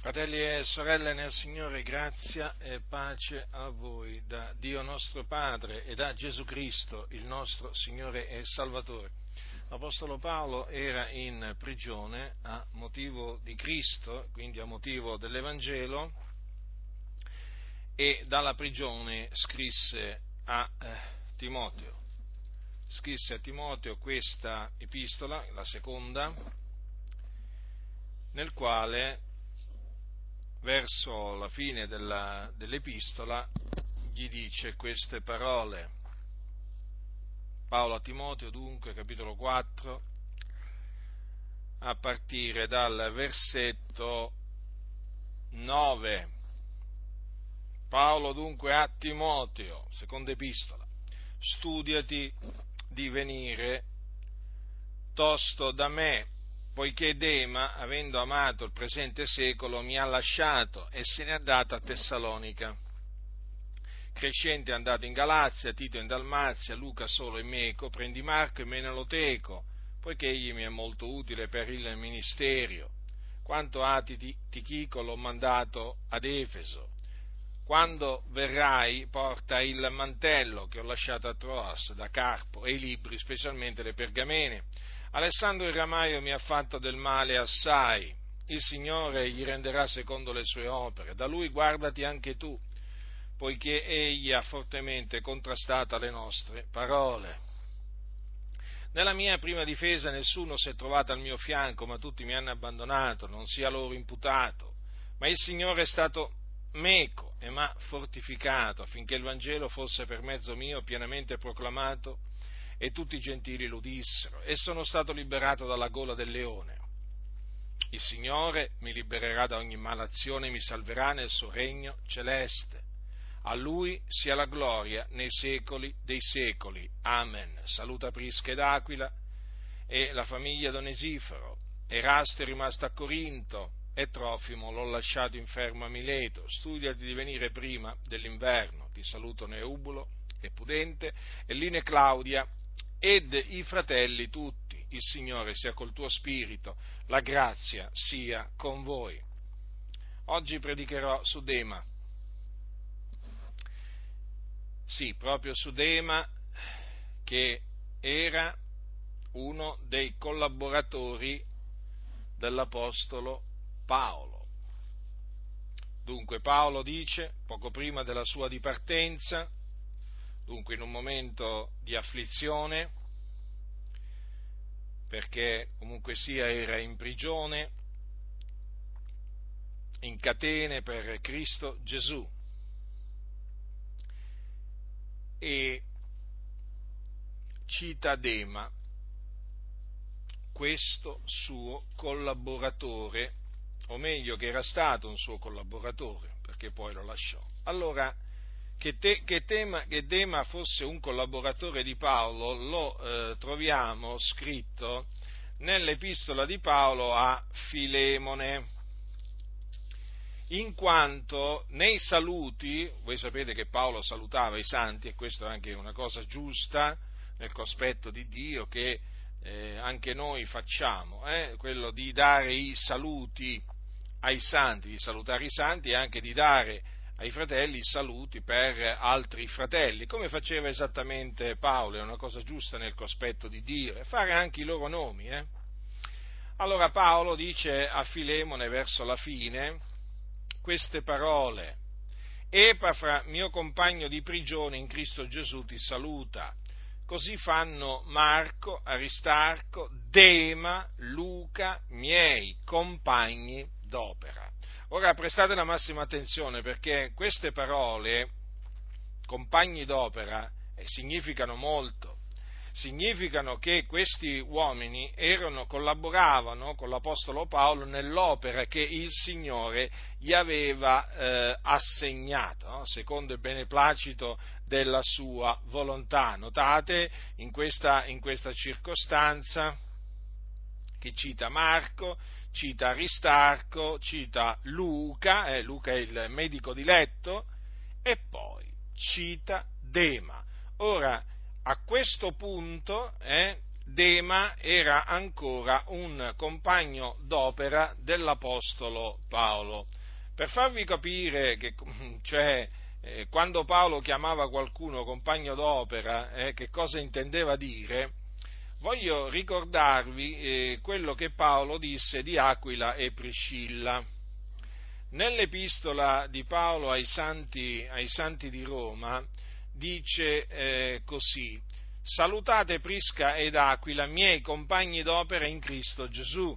Fratelli e sorelle nel Signore, grazia e pace a voi da Dio nostro Padre e da Gesù Cristo, il nostro Signore e Salvatore. L'Apostolo Paolo era in prigione a motivo di Cristo, quindi a motivo dell'Evangelo, e dalla prigione scrisse a Timoteo. Scrisse a Timoteo questa epistola, la seconda, nel quale verso la fine dell'epistola gli dice queste parole. Paolo a Timoteo, dunque, capitolo 4, a partire dal versetto 9. Paolo dunque a Timoteo, seconda epistola: studiati di venire tosto da me, poiché Dema, avendo amato il presente secolo, mi ha lasciato e se n'è andato a Tessalonica. Crescente è andato in Galazia, Tito in Dalmazia, Luca solo in Meco, prendi Marco e Menaloteco, poiché egli mi è molto utile per il ministero. Quanto a Tichico l'ho mandato ad Efeso. Quando verrai, porta il mantello che ho lasciato a Troas, da Carpo, e i libri, specialmente le pergamene. Alessandro il Ramaio mi ha fatto del male assai, il Signore gli renderà secondo le sue opere, da lui guardati anche tu, poiché egli ha fortemente contrastato le nostre parole. Nella mia prima difesa nessuno si è trovato al mio fianco, ma tutti mi hanno abbandonato, non sia loro imputato, ma il Signore è stato meco e m'ha fortificato, affinché il Vangelo fosse per mezzo mio pienamente proclamato e tutti i gentili l'udissero, e sono stato liberato dalla gola del leone. Il Signore mi libererà da ogni malazione e mi salverà nel suo regno celeste. A Lui sia la gloria nei secoli dei secoli. Amen. Saluta Prisca ed Aquila e la famiglia d'Onesiforo. Eraste è rimasto a Corinto e Trofimo l'ho lasciato infermo a Mileto. Studiati di venire prima dell'inverno. Ti saluto Neubulo e Pudente, e Line Claudia, ed i fratelli tutti. Il Signore sia col tuo spirito, la grazia sia con voi. Oggi predicherò su Dema. Sì, proprio su Dema, che era uno dei collaboratori dell'Apostolo Paolo. Dunque Paolo dice, poco prima della sua dipartenza, dunque in un momento di afflizione, perché comunque sia era in prigione, in catene per Cristo Gesù, e cita Dema, questo suo collaboratore, o meglio che era stato un suo collaboratore, perché poi lo lasciò. Allora, che Dema fosse un collaboratore di Paolo lo troviamo scritto nell'epistola di Paolo a Filemone, in quanto nei saluti, voi sapete che Paolo salutava i santi, e questo è anche una cosa giusta nel cospetto di Dio che anche noi facciamo, quello di dare i saluti ai santi, di salutare i santi e anche di dare ai fratelli saluti per altri fratelli, come faceva esattamente Paolo, è una cosa giusta nel cospetto di Dio, e fare anche i loro nomi. Allora Paolo dice a Filemone verso la fine queste parole: Epafra, mio compagno di prigione in Cristo Gesù, ti saluta. Così fanno Marco, Aristarco, Dema, Luca, miei compagni d'opera. Ora prestate la massima attenzione, perché queste parole, compagni d'opera, significano molto. Significano che questi uomini collaboravano con l'Apostolo Paolo nell'opera che il Signore gli aveva assegnato, no? Secondo il beneplacito della sua volontà. Notate in questa circostanza che cita Marco, cita Aristarco, cita Luca è il medico diletto, e poi cita Dema. Ora, a questo punto, Dema era ancora un compagno d'opera dell'apostolo Paolo. Per farvi capire che, quando Paolo chiamava qualcuno compagno d'opera, che cosa intendeva dire, voglio ricordarvi quello che Paolo disse di Aquila e Priscilla. Nell'epistola di Paolo ai santi di Roma dice così: salutate Prisca ed Aquila, miei compagni d'opera in Cristo Gesù,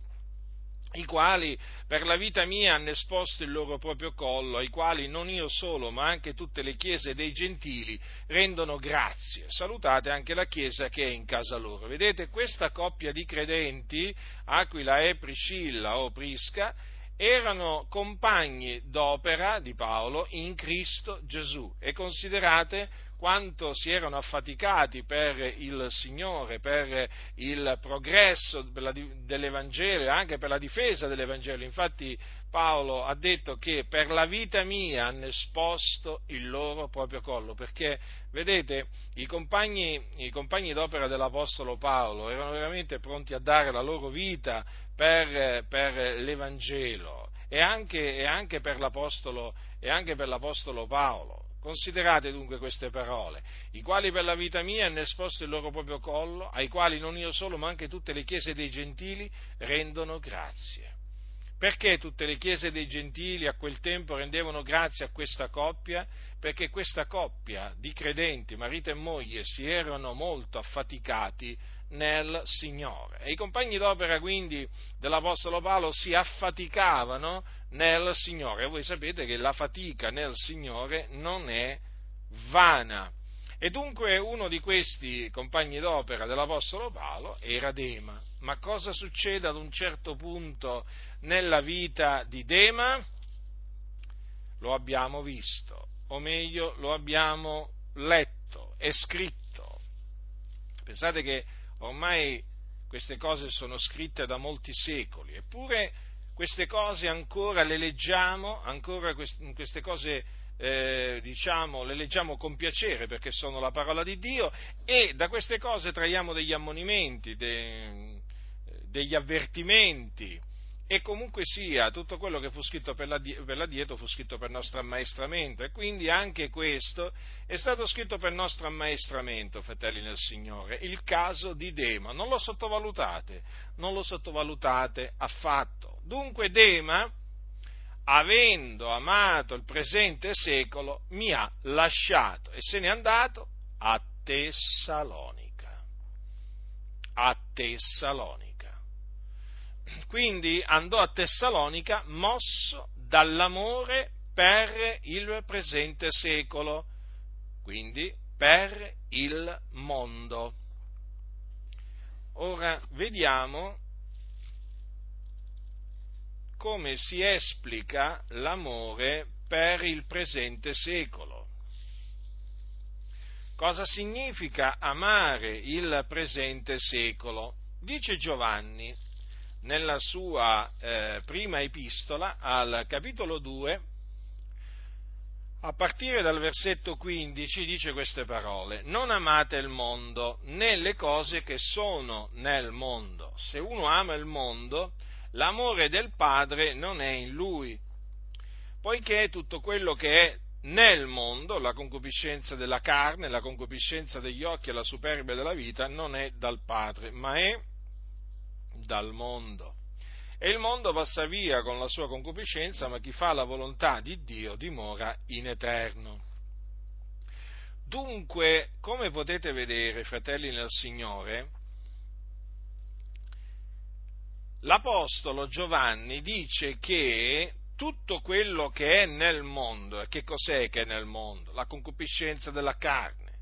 i quali per la vita mia hanno esposto il loro proprio collo, ai quali non io solo, ma anche tutte le chiese dei gentili rendono grazie. Salutate anche la chiesa che è in casa loro. Vedete, questa coppia di credenti, Aquila e Priscilla o Prisca, erano compagni d'opera di Paolo in Cristo Gesù, e considerate quanto si erano affaticati per il Signore, per il progresso dell'Evangelio e anche per la difesa dell'Evangelio. Infatti Paolo ha detto che per la vita mia hanno esposto il loro proprio collo, perché vedete i compagni d'opera dell'apostolo Paolo erano veramente pronti a dare la loro vita per l'Evangelo e anche per l'apostolo Paolo. Considerate dunque queste parole: i quali per la vita mia hanno esposto il loro proprio collo, ai quali non io solo ma anche tutte le chiese dei gentili rendono grazie. Perché tutte le chiese dei gentili a quel tempo rendevano grazie a questa coppia? Perché questa coppia di credenti, marito e moglie, si erano molto affaticati nel Signore, e i compagni d'opera quindi dell'apostolo Paolo si affaticavano nel Signore. E voi sapete che la fatica nel Signore non è vana, e dunque uno di questi compagni d'opera dell'apostolo Paolo era Dema. Ma cosa succede ad un certo punto nella vita di Dema? Lo abbiamo visto, o meglio lo abbiamo letto, è scritto. Pensate che ormai queste cose sono scritte da molti secoli, eppure queste cose ancora le leggiamo, ancora queste cose le leggiamo con piacere, perché sono la parola di Dio, e da queste cose traiamo degli ammonimenti, degli avvertimenti, e comunque sia tutto quello che fu scritto per l'addietro fu scritto per nostro ammaestramento, e quindi anche questo è stato scritto per nostro ammaestramento, fratelli nel Signore. Il caso di Dema, non lo sottovalutate affatto. Dunque Dema, avendo amato il presente secolo, mi ha lasciato e se n'è andato a Tessalonica. Quindi andò a Tessalonica mosso dall'amore per il presente secolo, quindi per il mondo. Ora vediamo come si esplica l'amore per il presente secolo. Cosa significa amare il presente secolo? Dice Giovanni nella sua prima epistola, al capitolo 2, a partire dal versetto 15, dice queste parole: non amate il mondo, né le cose che sono nel mondo. Se uno ama il mondo, l'amore del Padre non è in lui, poiché tutto quello che è nel mondo, la concupiscenza della carne, la concupiscenza degli occhi e la superbia della vita, non è dal Padre, ma è dal mondo. E il mondo passa via con la sua concupiscenza, ma chi fa la volontà di Dio dimora in eterno. Dunque, come potete vedere, fratelli nel Signore, l'apostolo Giovanni dice che tutto quello che è nel mondo, che cos'è che è nel mondo? La concupiscenza della carne,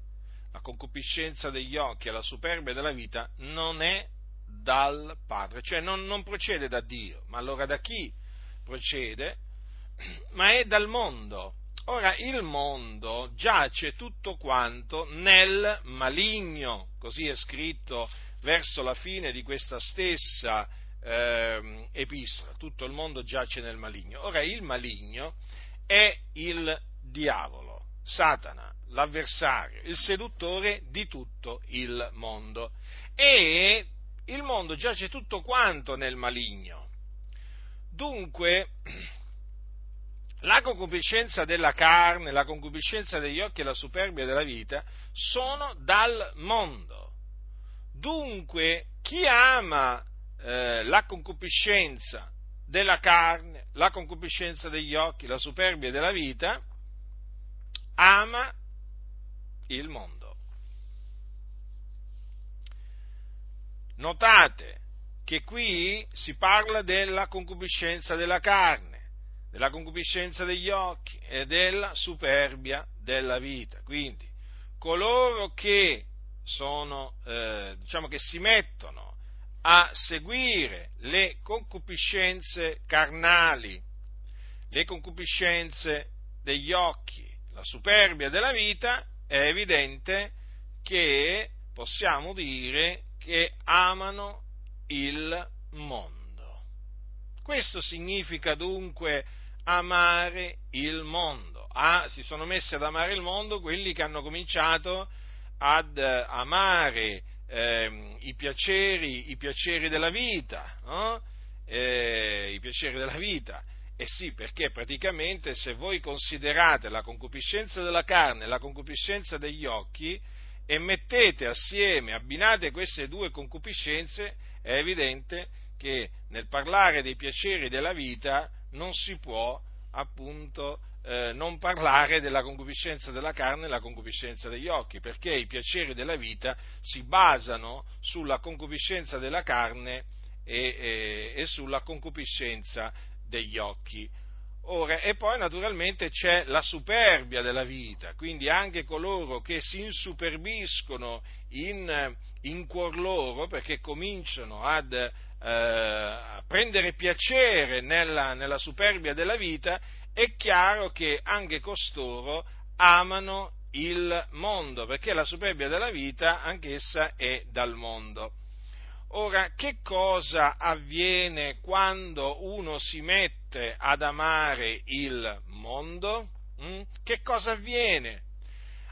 la concupiscenza degli occhi e la superbia della vita non è dal Padre, cioè non procede da Dio. Ma allora da chi procede? Ma è dal mondo. Ora, il mondo giace tutto quanto nel maligno, così è scritto verso la fine di questa stessa epistola. Tutto il mondo giace nel maligno. Ora, il maligno è il diavolo, Satana, l'avversario, il seduttore di tutto il mondo. E il mondo giace tutto quanto nel maligno. Dunque, la concupiscenza della carne, la concupiscenza degli occhi e la superbia della vita sono dal mondo. Dunque, chi ama la concupiscenza della carne, la concupiscenza degli occhi, la superbia della vita, ama il mondo. Notate che qui si parla della concupiscenza della carne, della concupiscenza degli occhi e della superbia della vita. Quindi coloro che sono, che si mettono a seguire le concupiscenze carnali, le concupiscenze degli occhi, la superbia della vita, è evidente che possiamo dire che amano il mondo. Questo significa dunque amare il mondo. Si sono messi ad amare il mondo quelli che hanno cominciato ad amare i piaceri della vita, no? I piaceri della vita. E sì, perché praticamente se voi considerate la concupiscenza della carne e la concupiscenza degli occhi e mettete assieme, abbinate queste due concupiscenze, è evidente che nel parlare dei piaceri della vita non si può appunto non parlare della concupiscenza della carne e la concupiscenza degli occhi, perché i piaceri della vita si basano sulla concupiscenza della carne e sulla concupiscenza degli occhi. Ora, e poi naturalmente c'è la superbia della vita, quindi anche coloro che si insuperbiscono in cuor loro perché cominciano ad prendere piacere nella superbia della vita, è chiaro che anche costoro amano il mondo, perché la superbia della vita anch'essa è dal mondo. Ora, che cosa avviene quando uno si mette ad amare il mondo? Che cosa avviene?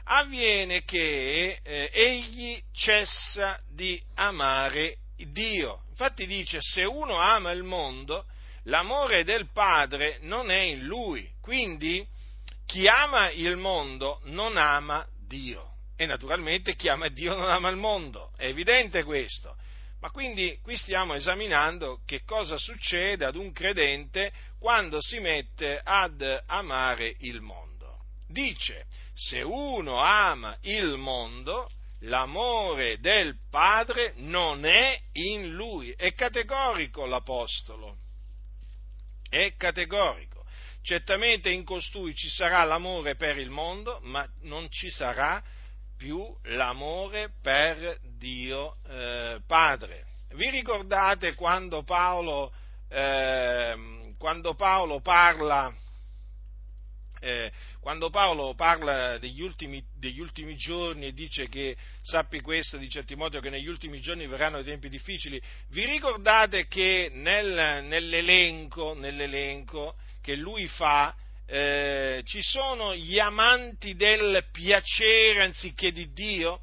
Avviene che egli cessa di amare Dio. Infatti dice, se uno ama il mondo, l'amore del Padre non è in lui. Quindi chi ama il mondo non ama Dio. E naturalmente chi ama Dio non ama il mondo. È evidente questo. Ma quindi qui stiamo esaminando che cosa succede ad un credente quando si mette ad amare il mondo. Dice, se uno ama il mondo, l'amore del Padre non è in lui. È categorico l'Apostolo, è categorico. Certamente in costui ci sarà l'amore per il mondo, ma non ci sarà più l'amore per Dio Padre. Vi ricordate quando Paolo parla degli ultimi giorni e dice che, sappi questo, dice a Timoteo, che negli ultimi giorni verranno tempi difficili? Vi ricordate che nell'elenco che lui fa ci sono gli amanti del piacere anziché di Dio?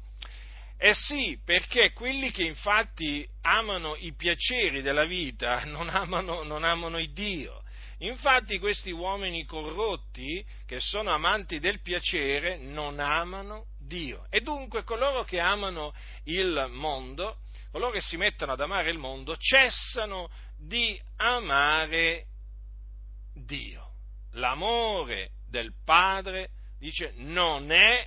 Eh sì, perché quelli che infatti amano i piaceri della vita non amano il Dio. Infatti questi uomini corrotti che sono amanti del piacere non amano Dio. E dunque coloro che amano il mondo, coloro che si mettono ad amare il mondo, cessano di amare Dio. L'amore del Padre, dice, non è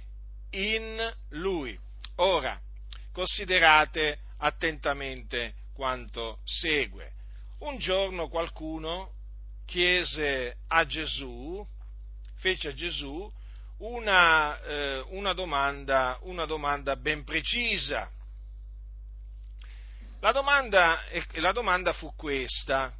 in lui. Ora, considerate attentamente quanto segue. Un giorno qualcuno fece a Gesù una domanda ben precisa. La domanda fu questa.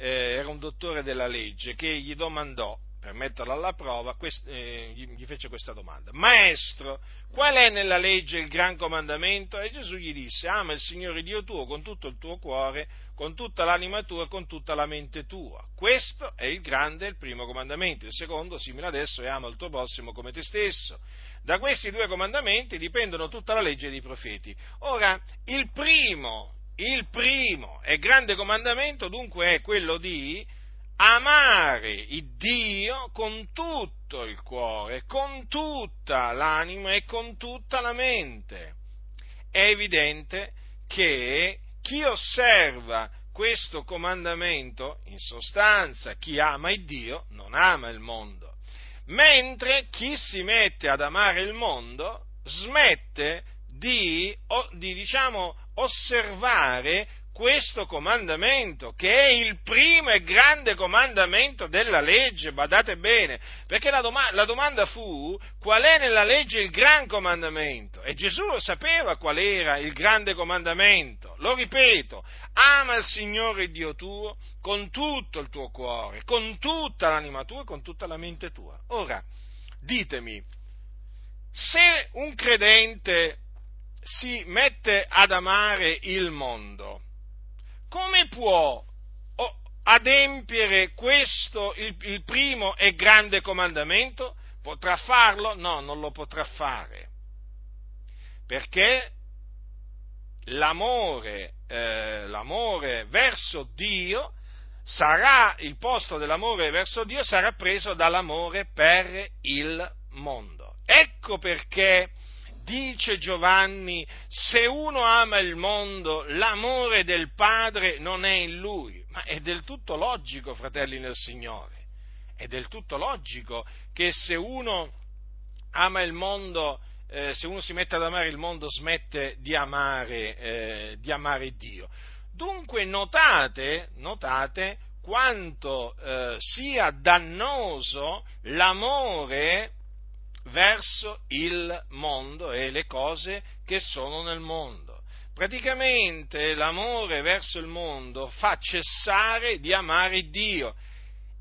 Era un dottore della legge che gli domandò: per metterlo alla prova, gli fece questa domanda: Maestro, qual è nella legge il gran comandamento? E Gesù gli disse: ama il Signore Dio tuo con tutto il tuo cuore, con tutta l'anima tua e con tutta la mente tua. Questo è il grande e il primo comandamento. Il secondo, simile ad esso, è ama il tuo prossimo come te stesso. Da questi due comandamenti dipendono tutta la legge dei profeti. Ora, il primo e grande comandamento dunque è quello di amare il Dio con tutto il cuore, con tutta l'anima e con tutta la mente. È evidente che chi osserva questo comandamento, in sostanza chi ama il Dio, non ama il mondo, mentre chi si mette ad amare il mondo smette di osservare questo comandamento, che è il primo e grande comandamento della legge, badate bene, perché la domanda fu: qual è nella legge il gran comandamento? E Gesù lo sapeva qual era il grande comandamento, lo ripeto: ama il Signore Dio tuo con tutto il tuo cuore, con tutta l'anima tua e con tutta la mente tua. Ora, ditemi, se un credente si mette ad amare il mondo, come può adempiere questo, il primo e grande comandamento? Potrà farlo? No, non lo potrà fare, perché l'amore verso Dio sarà, il posto dell'amore verso Dio sarà preso dall'amore per il mondo. Ecco perché dice Giovanni: se uno ama il mondo, l'amore del Padre non è in lui. Ma è del tutto logico, fratelli nel Signore, è del tutto logico che se uno ama il mondo, se uno si mette ad amare il mondo, smette di amare Dio. Dunque notate quanto sia dannoso l'amore verso il mondo e le cose che sono nel mondo. Praticamente l'amore verso il mondo fa cessare di amare Dio,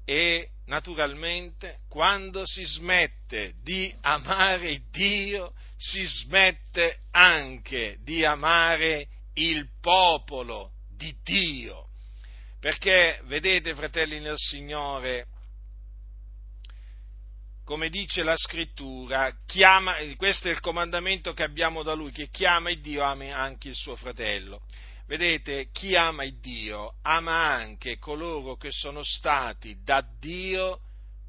e naturalmente quando si smette di amare Dio si smette anche di amare il popolo di Dio, perché vedete, fratelli nel Signore, come dice la Scrittura, questo è il comandamento che abbiamo da Lui, che chi ama il Dio ama anche il suo fratello. Vedete, chi ama il Dio ama anche coloro che sono stati da Dio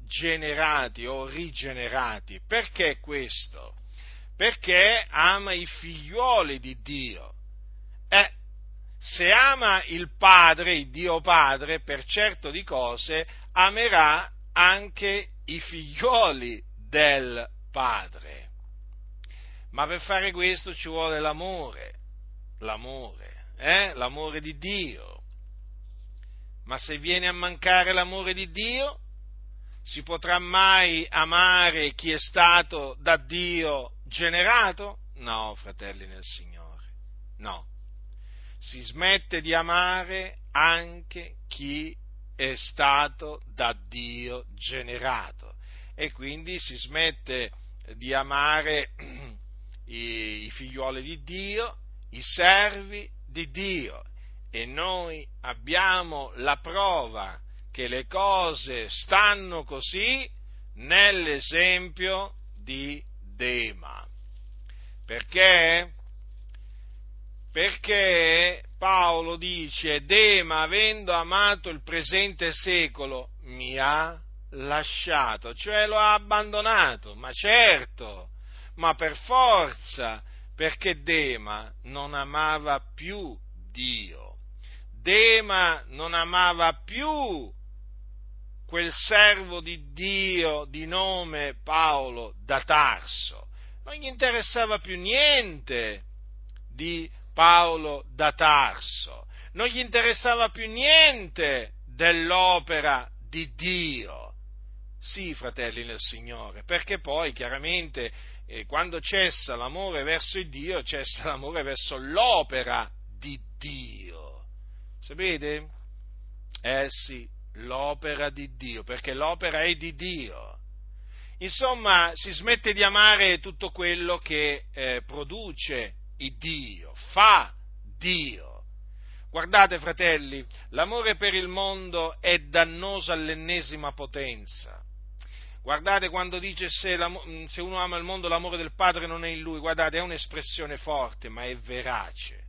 generati o rigenerati. Perché questo? Perché ama i figlioli di Dio. Se ama il Padre, il Dio Padre, per certo di cose amerà anche i figlioli del Padre. Ma per fare questo ci vuole l'amore di Dio. Ma se viene a mancare l'amore di Dio, si potrà mai amare chi è stato da Dio generato? No, fratelli nel Signore, no. Si smette di amare anche chi è stato da Dio generato, e quindi si smette di amare i figlioli di Dio, i servi di Dio, e noi abbiamo la prova che le cose stanno così nell'esempio di Dema. Perché? Perché Paolo dice: Dema, avendo amato il presente secolo, mi ha lasciato, cioè lo ha abbandonato, ma certo, ma per forza, perché Dema non amava più Dio, Dema non amava più quel servo di Dio di nome Paolo da Tarso, non gli interessava più niente di Paolo da Tarso, non gli interessava più niente dell'opera di Dio. Sì, fratelli nel Signore, perché poi chiaramente quando cessa l'amore verso il Dio, cessa l'amore verso l'opera di Dio. Sapete? Eh sì, l'opera di Dio, perché l'opera è di Dio. Insomma, si smette di amare tutto quello che produce il Dio, fa Dio. Guardate, fratelli, l'amore per il mondo è dannoso all'ennesima potenza. Guardate quando dice se uno ama il mondo l'amore del Padre non è in lui. Guardate, è un'espressione forte, ma è verace.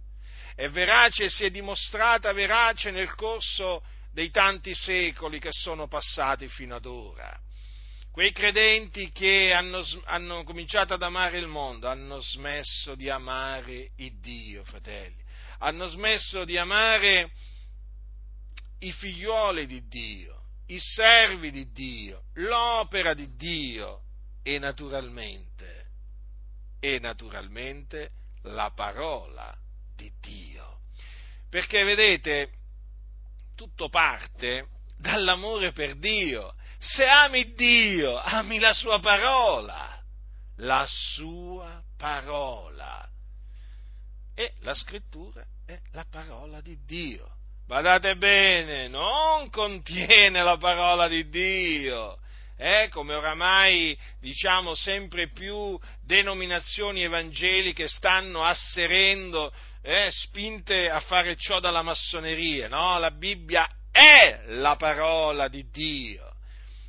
È verace e si è dimostrata verace nel corso dei tanti secoli che sono passati fino ad ora. Quei credenti che hanno cominciato ad amare il mondo hanno smesso di amare il Dio, fratelli. Hanno smesso di amare i figlioli di Dio, i servi di Dio, l'opera di Dio e naturalmente la parola di Dio. Perché vedete, tutto parte dall'amore per Dio. Se ami Dio, ami la sua parola. E la scrittura è la parola di Dio. Badate bene, non contiene la parola di Dio. Come oramai diciamo sempre più denominazioni evangeliche stanno asserendo, spinte a fare ciò dalla massoneria, no? La Bibbia è la parola di Dio.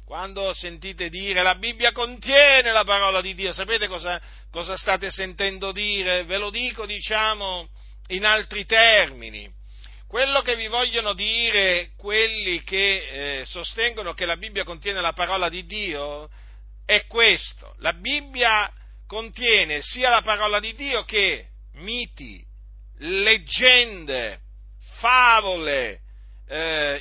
Quando sentite dire la Bibbia contiene la parola di Dio, sapete cosa state sentendo dire? Ve lo dico, diciamo, in altri termini. Quello che vi vogliono dire quelli che sostengono che la Bibbia contiene la parola di Dio è questo: la Bibbia contiene sia la parola di Dio che miti, leggende, favole,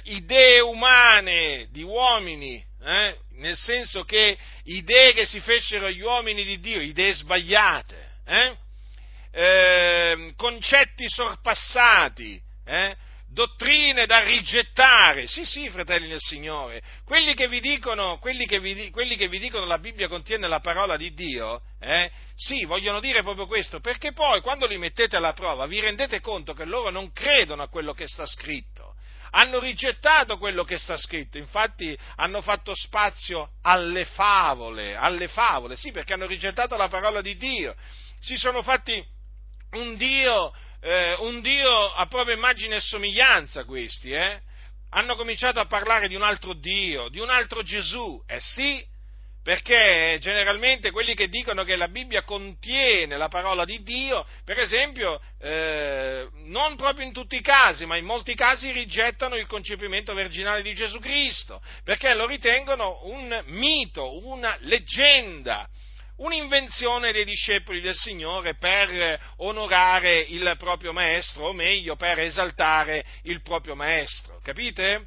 idee umane di uomini. Nel senso che idee che si fecero gli uomini di Dio, idee sbagliate, concetti sorpassati, dottrine da rigettare. Sì, fratelli del Signore, quelli che vi dicono la Bibbia contiene la parola di Dio, sì, vogliono dire proprio questo, perché poi quando li mettete alla prova vi rendete conto che loro non credono a quello che sta scritto. Hanno rigettato quello che sta scritto, infatti hanno fatto spazio alle favole, sì, perché hanno rigettato la parola di Dio. Si sono fatti un Dio a propria immagine e somiglianza questi, Hanno cominciato a parlare di un altro Dio, di un altro Gesù, sì, perché generalmente quelli che dicono che la Bibbia contiene la parola di Dio, per esempio, non proprio in tutti i casi, ma in molti casi rigettano il concepimento virginale di Gesù Cristo, perché lo ritengono un mito, una leggenda, un'invenzione dei discepoli del Signore per onorare il proprio maestro, o meglio, per esaltare il proprio maestro, capite?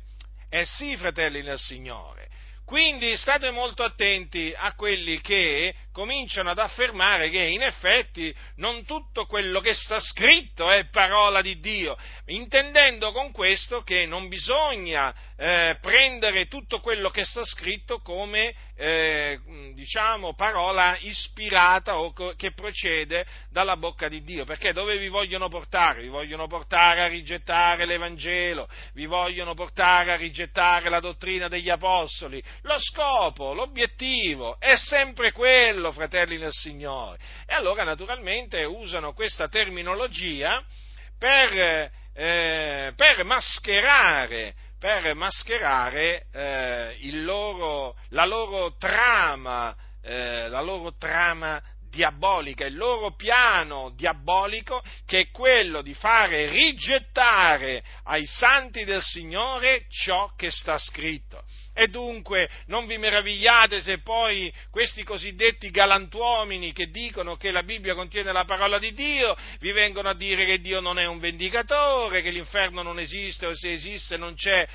Sì, fratelli nel Signore. Quindi state molto attenti a quelli che cominciano ad affermare che in effetti non tutto quello che sta scritto è parola di Dio, intendendo con questo che non bisogna prendere tutto quello che sta scritto come parola ispirata o che procede dalla bocca di Dio, perché dove vi vogliono portare? Vi vogliono portare a rigettare l'Evangelo, vi vogliono portare a rigettare la dottrina degli Apostoli. Lo scopo, l'obiettivo è sempre quello, fratelli nel Signore. E allora naturalmente usano questa terminologia per mascherare la loro trama diabolica, il loro piano diabolico, che è quello di fare rigettare ai santi del Signore ciò che sta scritto. E dunque non vi meravigliate se poi questi cosiddetti galantuomini che dicono che la Bibbia contiene la parola di Dio vi vengono a dire che Dio non è un vendicatore, che l'inferno non esiste, o se esiste non c'è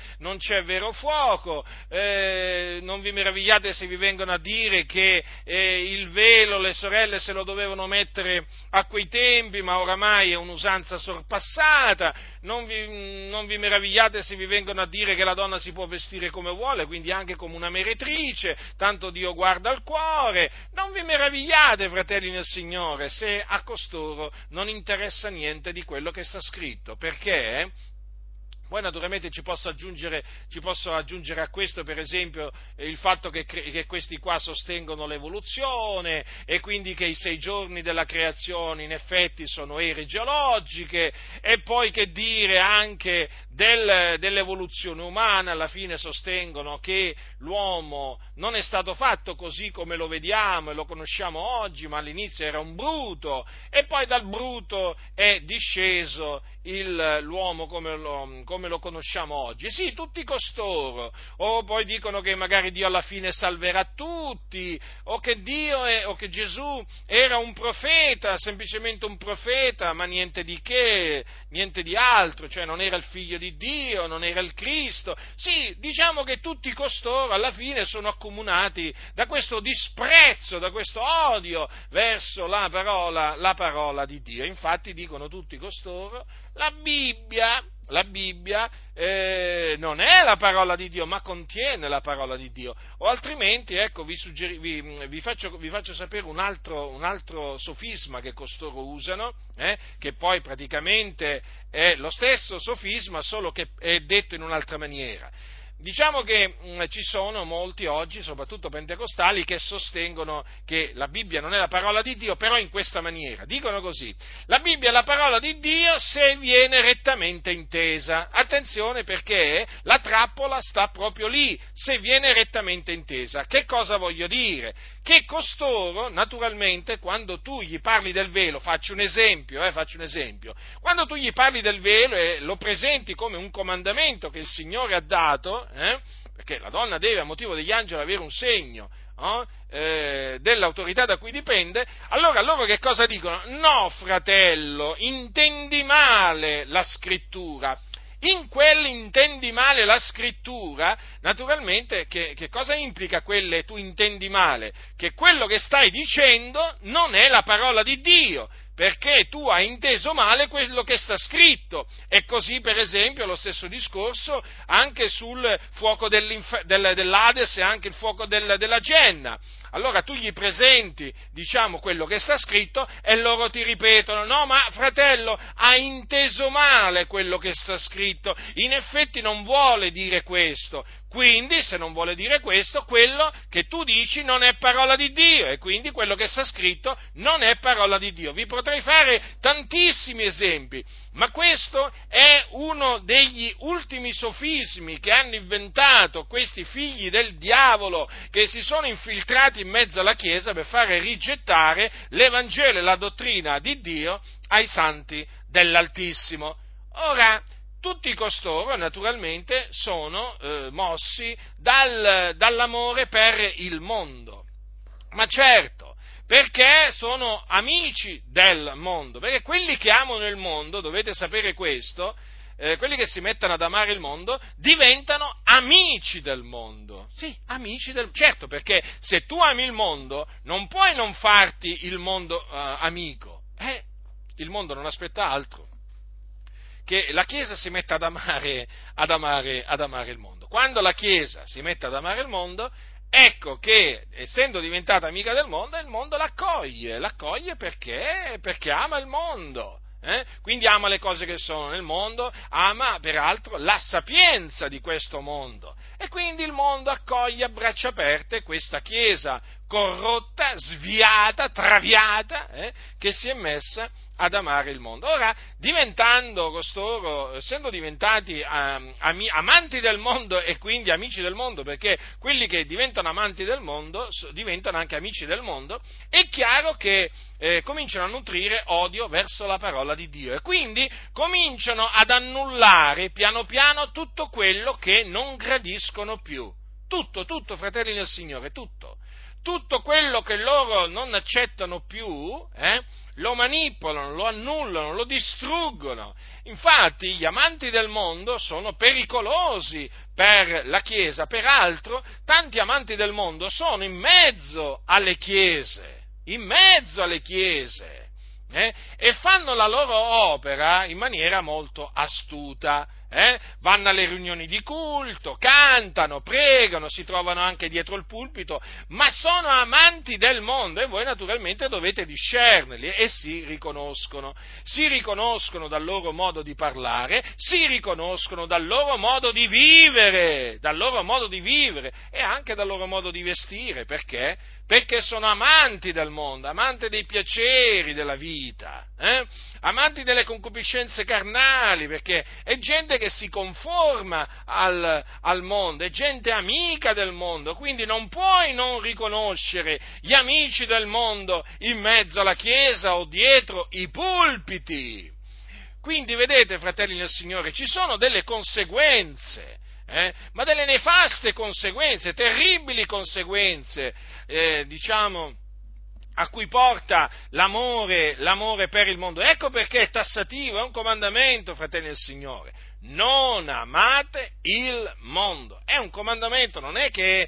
vero fuoco, non vi meravigliate se vi vengono a dire che il velo le sorelle se lo dovevano mettere a quei tempi, ma oramai è un'usanza sorpassata. Non vi meravigliate se vi vengono a dire che la donna si può vestire come vuole, quindi anche come una meretrice, tanto Dio guarda al cuore. Non vi meravigliate, fratelli nel Signore, se a costoro non interessa niente di quello che sta scritto, perché Poi naturalmente ci posso aggiungere a questo, per esempio, il fatto che questi qua sostengono l'evoluzione e quindi che i 6 giorni della creazione in effetti sono ere geologiche, e poi che dire anche dell'evoluzione umana. Alla fine sostengono che l'uomo non è stato fatto così come lo vediamo e lo conosciamo oggi, ma all'inizio era un bruto e poi dal bruto è disceso l'uomo come lo conosciamo oggi. Sì, tutti costoro. O poi dicono che magari Dio alla fine salverà tutti, o che Gesù era un profeta, semplicemente un profeta, ma niente di che, niente di altro, cioè non era il figlio di Dio, non era il Cristo. Sì, diciamo che tutti costoro alla fine sono accomunati da questo disprezzo, da questo odio verso la parola di Dio. Infatti dicono tutti costoro: La Bibbia non è la parola di Dio, ma contiene la parola di Dio. O altrimenti, ecco, vi faccio sapere un altro sofisma che costoro usano, che poi praticamente è lo stesso sofisma, solo che è detto in un'altra maniera. Diciamo che ci sono molti oggi, soprattutto pentecostali, che sostengono che la Bibbia non è la parola di Dio, però in questa maniera. Dicono così: la Bibbia è la parola di Dio se viene rettamente intesa. Attenzione, perché la trappola sta proprio lì, se viene rettamente intesa. Che cosa voglio dire? Che costoro, naturalmente, quando tu gli parli del velo, faccio un esempio, quando tu gli parli del velo e lo presenti come un comandamento che il Signore ha dato, perché la donna deve a motivo degli angeli avere un segno dell'autorità da cui dipende, allora loro che cosa dicono? No, fratello, intendi male la scrittura. In quell'intendi male la scrittura, naturalmente, che cosa implica quelle tu intendi male? Che quello che stai dicendo non è la parola di Dio, perché tu hai inteso male quello che sta scritto. E così, per esempio, lo stesso discorso anche sul fuoco dell'Ades e anche il fuoco della Genna. Allora tu gli presenti, diciamo, quello che sta scritto e loro ti ripetono: no, ma fratello, hai inteso male quello che sta scritto, in effetti non vuole dire questo. Quindi, se non vuole dire questo, quello che tu dici non è parola di Dio, e quindi quello che sta scritto non è parola di Dio. Vi potrei fare tantissimi esempi, ma questo è uno degli ultimi sofismi che hanno inventato questi figli del diavolo, che si sono infiltrati in mezzo alla Chiesa per fare rigettare l'Evangelo e la dottrina di Dio ai santi dell'Altissimo. Ora, tutti costoro, naturalmente, sono mossi dall'amore per il mondo, ma certo, perché sono amici del mondo, perché quelli che amano il mondo, dovete sapere questo, quelli che si mettono ad amare il mondo diventano amici del mondo. Sì, amici del mondo. Certo, perché se tu ami il mondo non puoi non farti il mondo amico, il mondo non aspetta altro che la Chiesa si metta ad amare il mondo. Quando la Chiesa si mette ad amare il mondo, ecco che, essendo diventata amica del mondo, il mondo l'accoglie perché ama il mondo. Quindi ama le cose che sono nel mondo, ama peraltro la sapienza di questo mondo, e quindi il mondo accoglie a braccia aperte questa Chiesa corrotta, sviata, traviata, che si è messa ad amare il mondo. Ora, diventando costoro, essendo diventati amanti del mondo e quindi amici del mondo, perché quelli che diventano amanti del mondo diventano anche amici del mondo, è chiaro che cominciano a nutrire odio verso la parola di Dio, e quindi cominciano ad annullare piano piano tutto quello che non gradiscono più. Tutto, fratelli del Signore, tutto quello che loro non accettano più, lo manipolano, lo annullano, lo distruggono. Infatti gli amanti del mondo sono pericolosi per la Chiesa. Peraltro, tanti amanti del mondo sono in mezzo alle chiese, e fanno la loro opera in maniera molto astuta. vanno alle riunioni di culto, cantano, pregano, si trovano anche dietro il pulpito, ma sono amanti del mondo e voi naturalmente dovete discernerli e si riconoscono dal loro modo di parlare, si riconoscono dal loro modo di vivere e anche dal loro modo di vestire, perché? Perché sono amanti del mondo, amanti dei piaceri della vita, amanti delle concupiscenze carnali, perché è gente che si conforma al mondo, è gente amica del mondo, quindi non puoi non riconoscere gli amici del mondo in mezzo alla chiesa o dietro i pulpiti. Quindi vedete, fratelli del Signore, ci sono delle conseguenze, ma delle nefaste conseguenze, terribili conseguenze, a cui porta l'amore per il mondo. Ecco perché è tassativo, è un comandamento, fratelli del Signore. Non amate il mondo. È un comandamento, non è che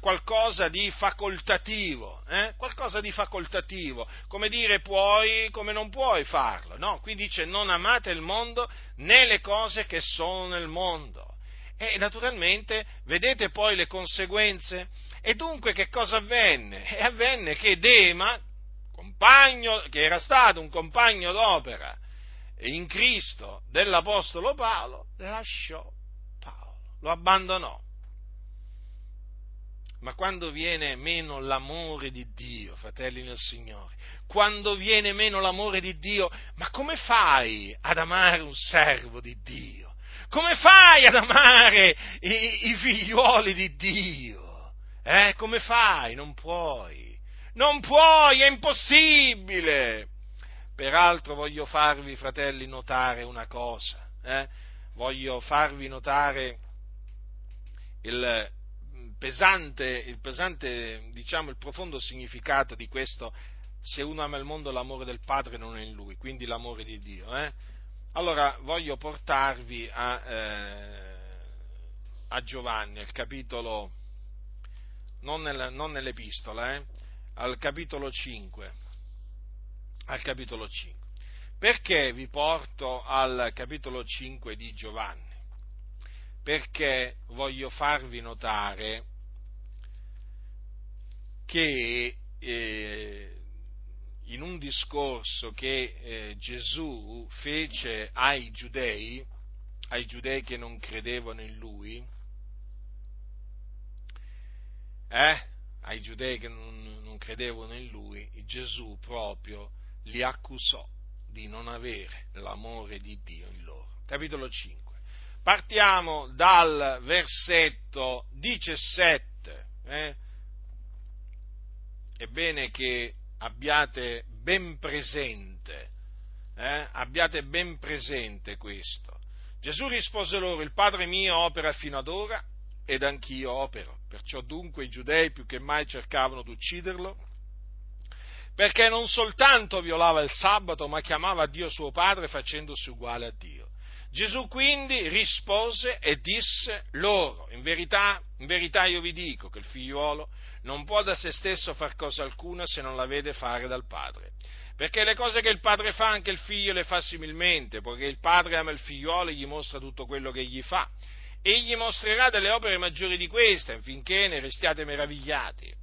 qualcosa di facoltativo, qualcosa di facoltativo, come dire puoi, come non puoi farlo. No, qui dice non amate il mondo né le cose che sono nel mondo. E naturalmente vedete poi le conseguenze. E dunque che cosa avvenne? E avvenne che Dema, che era stato un compagno d'opera in Cristo dell'Apostolo Paolo, lasciò Paolo, lo abbandonò. Ma quando viene meno l'amore di Dio, fratelli nel Signore, quando viene meno l'amore di Dio, ma come fai ad amare un servo di Dio? Come fai ad amare i figliuoli di Dio? Come fai? Non puoi, è impossibile. Peraltro voglio farvi, fratelli, notare una cosa, voglio farvi notare il pesante, diciamo, il profondo significato di questo: se uno ama il mondo, l'amore del Padre non è in lui, quindi l'amore di Dio. Allora voglio portarvi a Giovanni, al capitolo, non nell'epistola, al capitolo 5. Al capitolo 5. Perché vi porto al capitolo 5 di Giovanni? Perché voglio farvi notare che in un discorso che Gesù fece ai giudei che non credevano in lui, Gesù proprio li accusò di non avere l'amore di Dio in loro. Capitolo 5. Partiamo dal versetto 17. È bene che abbiate ben presente questo. Gesù rispose loro: il Padre mio opera fino ad ora ed anch'io opero. Perciò dunque i giudei più che mai cercavano di ucciderlo, perché non soltanto violava il sabato, ma chiamava Dio suo Padre facendosi uguale a Dio. Gesù quindi rispose e disse loro: in verità io vi dico che il figliuolo non può da se stesso far cosa alcuna se non la vede fare dal Padre, perché le cose che il Padre fa anche il Figlio le fa similmente, poiché il Padre ama il figliuolo e gli mostra tutto quello che gli fa. Egli mostrerà delle opere maggiori di queste, affinché ne restiate meravigliati.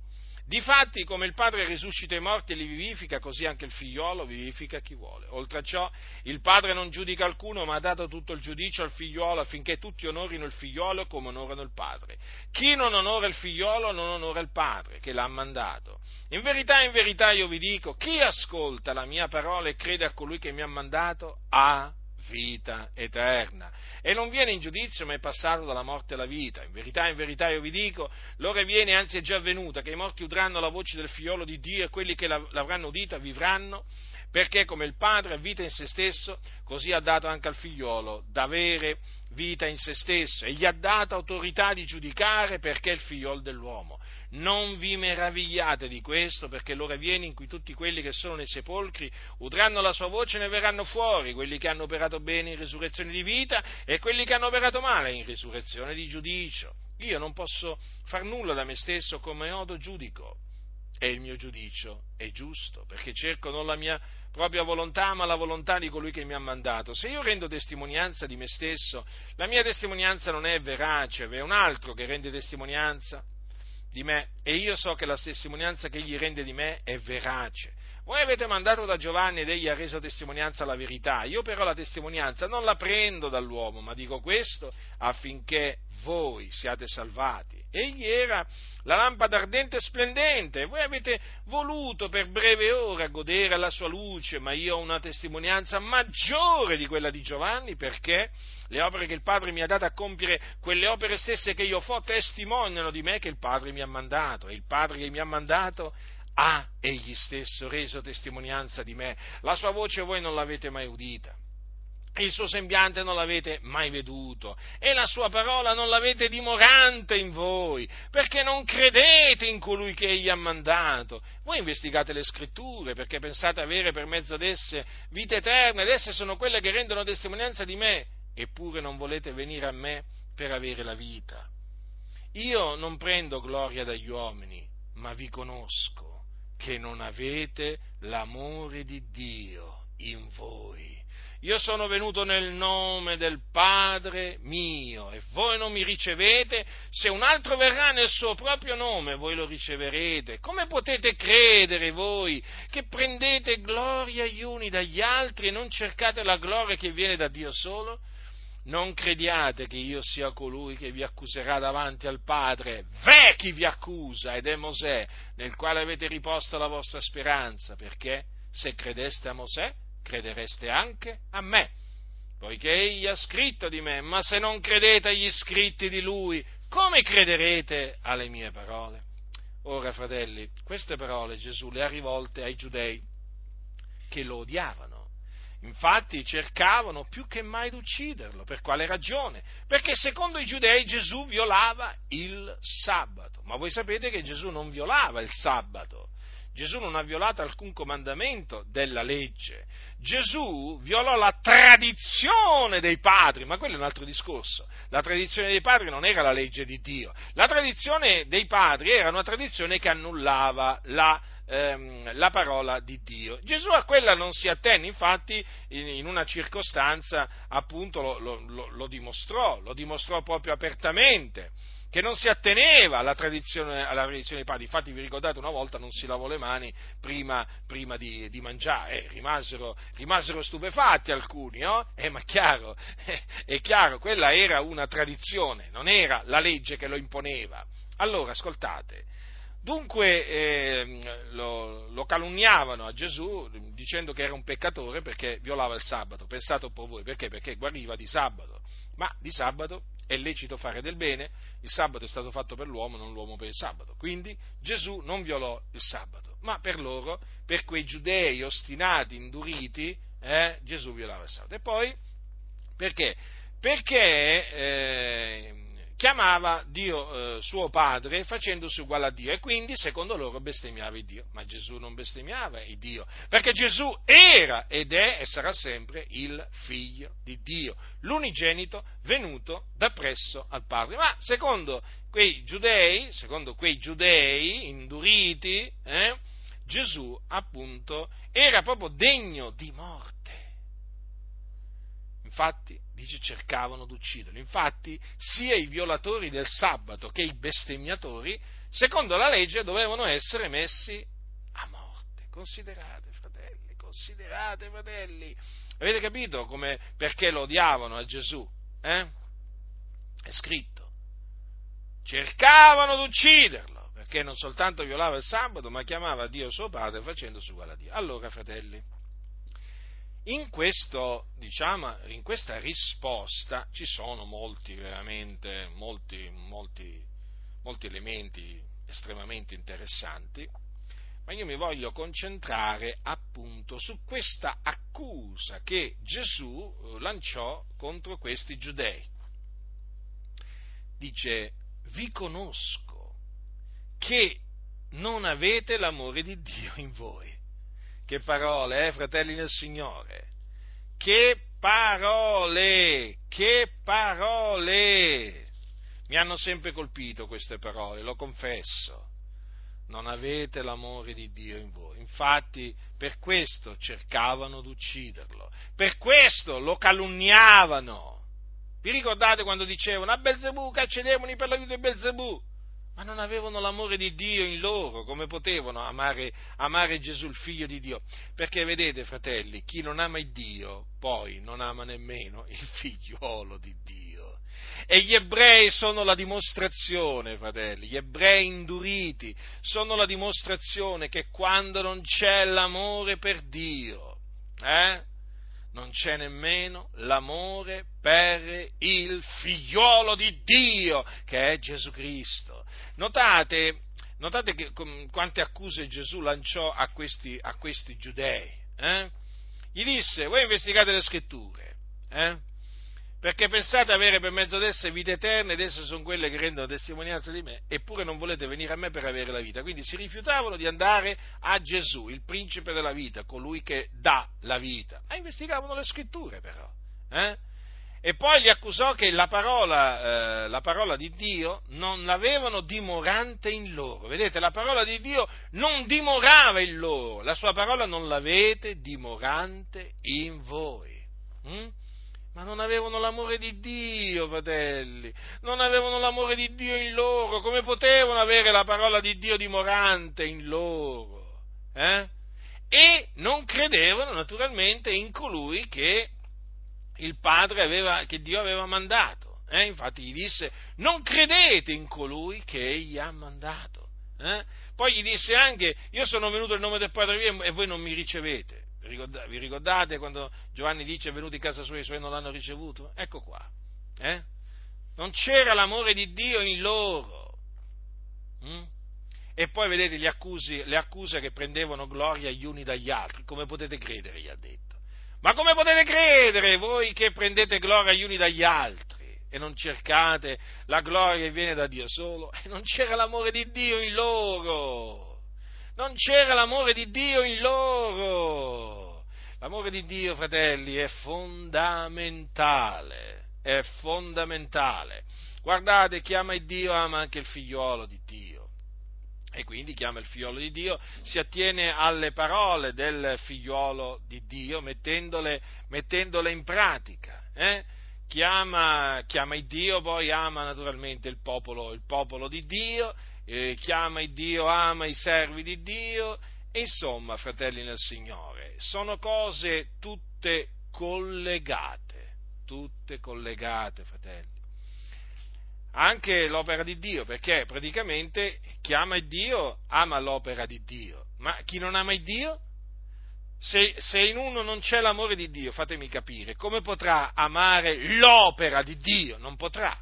Difatti, come il Padre risuscita i morti e li vivifica, così anche il figliolo vivifica chi vuole. Oltre a ciò, il Padre non giudica alcuno, ma ha dato tutto il giudizio al figliolo, affinché tutti onorino il figliolo come onorano il Padre. Chi non onora il figliolo non onora il Padre, che l'ha mandato. In verità, io vi dico, chi ascolta la mia parola e crede a colui che mi ha mandato, ha vita eterna, e non viene in giudizio, ma è passato dalla morte alla vita. In verità io vi dico, l'ora viene, anzi è già avvenuta, che i morti udranno la voce del figliolo di Dio, e quelli che l'avranno udita vivranno, perché come il Padre ha vita in se stesso, così ha dato anche al figliolo d'avere vita in se stesso, e gli ha dato autorità di giudicare, perché è il figliolo dell'uomo. Non vi meravigliate di questo, perché l'ora viene in cui tutti quelli che sono nei sepolcri udranno la sua voce e ne verranno fuori, quelli che hanno operato bene in risurrezione di vita e quelli che hanno operato male in risurrezione di giudizio. Io non posso far nulla da me stesso, come odo giudico. e il mio giudicio è giusto, perché cerco non la mia propria volontà, ma la volontà di colui che mi ha mandato. Se io rendo testimonianza di me stesso, la mia testimonianza non è verace, è un altro che rende testimonianza di me, e io so che la testimonianza che egli rende di me è verace. Voi avete mandato da Giovanni ed egli ha reso testimonianza alla verità. Io però la testimonianza non la prendo dall'uomo, ma dico questo affinché voi siate salvati. Egli era la lampada ardente e splendente, e voi avete voluto per breve ora godere alla sua luce, ma io ho una testimonianza maggiore di quella di Giovanni, perché le opere che il Padre mi ha dato a compiere, quelle opere stesse che io fo, testimoniano di me che il Padre mi ha mandato, e il Padre che mi ha mandato ha egli stesso reso testimonianza di me. La sua voce voi non l'avete mai udita, il suo sembiante non l'avete mai veduto, e la sua parola non l'avete dimorante in voi, perché non credete in colui che egli ha mandato. Voi investigate le scritture, perché pensate avere per mezzo ad esse vita eterna, ed esse sono quelle che rendono testimonianza di me, eppure non volete venire a me per avere la vita. Io non prendo gloria dagli uomini, ma vi conosco che non avete l'amore di Dio in voi. Io sono venuto nel nome del Padre mio, e voi non mi ricevete. Se un altro verrà nel suo proprio nome, voi lo riceverete. Come potete credere voi che prendete gloria gli uni dagli altri e non cercate la gloria che viene da Dio solo? Non crediate che io sia colui che vi accuserà davanti al Padre. V'è chi vi accusa, ed è Mosè, nel quale avete riposto la vostra speranza, perché se credeste a Mosè, credereste anche a me, poiché egli ha scritto di me. Ma se non credete agli scritti di lui, come crederete alle mie parole? Ora, fratelli, queste parole Gesù le ha rivolte ai giudei che lo odiavano. Infatti cercavano più che mai di ucciderlo. Per quale ragione? Perché secondo i giudei Gesù violava il sabato. Ma voi sapete che Gesù non violava il sabato. Gesù non ha violato alcun comandamento della legge. Gesù violò la tradizione dei padri, ma quello è un altro discorso. La tradizione dei padri non era la legge di Dio. La tradizione dei padri era una tradizione che annullava la parola di Dio. Gesù a quella non si attenne, infatti in una circostanza appunto lo dimostrò proprio apertamente, che non si atteneva alla tradizione dei padri. Infatti vi ricordate, una volta non si lavò le mani prima di mangiare, rimasero stupefatti alcuni, no? Ma chiaro, è chiaro, quella era una tradizione, non era la legge che lo imponeva. Allora, ascoltate, dunque lo calunniavano a Gesù dicendo che era un peccatore perché violava il sabato. Pensate un po' voi, perché? Perché guariva di sabato, ma di sabato è lecito fare del bene, il sabato è stato fatto per l'uomo, non l'uomo per il sabato. Quindi Gesù non violò il sabato, ma per loro, per quei giudei ostinati, induriti, Gesù violava il sabato. E poi, perché? Perché chiamava Dio suo padre facendosi uguale a Dio, e quindi secondo loro bestemmiava il Dio. Ma Gesù non bestemmiava il Dio, perché Gesù era ed è e sarà sempre il figlio di Dio, l'unigenito venuto da presso al Padre. Ma secondo quei giudei induriti, Gesù appunto era proprio degno di morte. Infatti, dice, cercavano di ucciderlo. Infatti, sia i violatori del sabato che i bestemmiatori, secondo la legge, dovevano essere messi a morte. Considerate, fratelli. Avete capito perché lo odiavano a Gesù? È scritto. Cercavano di ucciderlo, perché non soltanto violava il sabato, ma chiamava Dio suo padre facendosi uguale a Dio. Allora, fratelli, in questa risposta ci sono molti elementi estremamente interessanti, ma io mi voglio concentrare appunto su questa accusa che Gesù lanciò contro questi giudei. Dice: vi conosco che non avete l'amore di Dio in voi. Che parole, fratelli nel Signore, che parole, mi hanno sempre colpito queste parole, lo confesso, non avete l'amore di Dio in voi. Infatti per questo cercavano di ucciderlo, per questo lo calunniavano. Vi ricordate quando dicevano a Belzebù caccia i demoni per l'aiuto di Belzebù? Ma non avevano l'amore di Dio in loro, come potevano amare Gesù, il figlio di Dio? Perché vedete, fratelli, chi non ama il Dio poi non ama nemmeno il figliuolo di Dio. E gli ebrei sono la dimostrazione, fratelli, gli ebrei induriti sono la dimostrazione che quando non c'è l'amore per Dio, non c'è nemmeno l'amore per il figliolo di Dio, che è Gesù Cristo. Notate che, quante accuse Gesù lanciò a questi giudei. Gli disse: voi investigate le scritture, perché pensate avere per mezzo ad esse vita eterna, ed esse sono quelle che rendono testimonianza di me, eppure non volete venire a me per avere la vita. Quindi si rifiutavano di andare a Gesù, il principe della vita, colui che dà la vita, ma investigavano le scritture però. E poi li accusò che la parola di Dio non l'avevano dimorante in loro. Vedete, la parola di Dio non dimorava in loro, la sua parola non l'avete dimorante in voi. Ma non avevano l'amore di Dio, fratelli, non avevano l'amore di Dio in loro. Come potevano avere la parola di Dio dimorante in loro? E non credevano naturalmente in colui che il Padre aveva, che Dio aveva mandato. Infatti gli disse: non credete in colui che egli ha mandato. Poi gli disse anche: io sono venuto nel nome del Padre mio e voi non mi ricevete. Vi ricordate quando Giovanni dice: è venuto in casa sua e i suoi non l'hanno ricevuto? Ecco qua. Non c'era l'amore di Dio in loro. E poi vedete le accuse che prendevano gloria gli uni dagli altri. Come potete credere, gli ha detto. Ma come potete credere voi che prendete gloria gli uni dagli altri e non cercate la gloria che viene da Dio solo? E non c'era l'amore di Dio in loro. Non c'era l'amore di Dio in loro. L'amore di Dio, fratelli, è fondamentale. È fondamentale. Guardate, chi ama il Dio ama anche il figliolo di Dio. E quindi chi ama il figliolo di Dio si attiene alle parole del figliolo di Dio, mettendole in pratica. Chi ama il Dio poi ama naturalmente il popolo di Dio. Chi ama il Dio ama i servi di Dio. E insomma, fratelli nel Signore, sono cose tutte collegate, fratelli. Anche l'opera di Dio, perché praticamente chi ama il Dio ama l'opera di Dio. Ma chi non ama il Dio? Se in uno non c'è l'amore di Dio, fatemi capire, come potrà amare l'opera di Dio? Non potrà!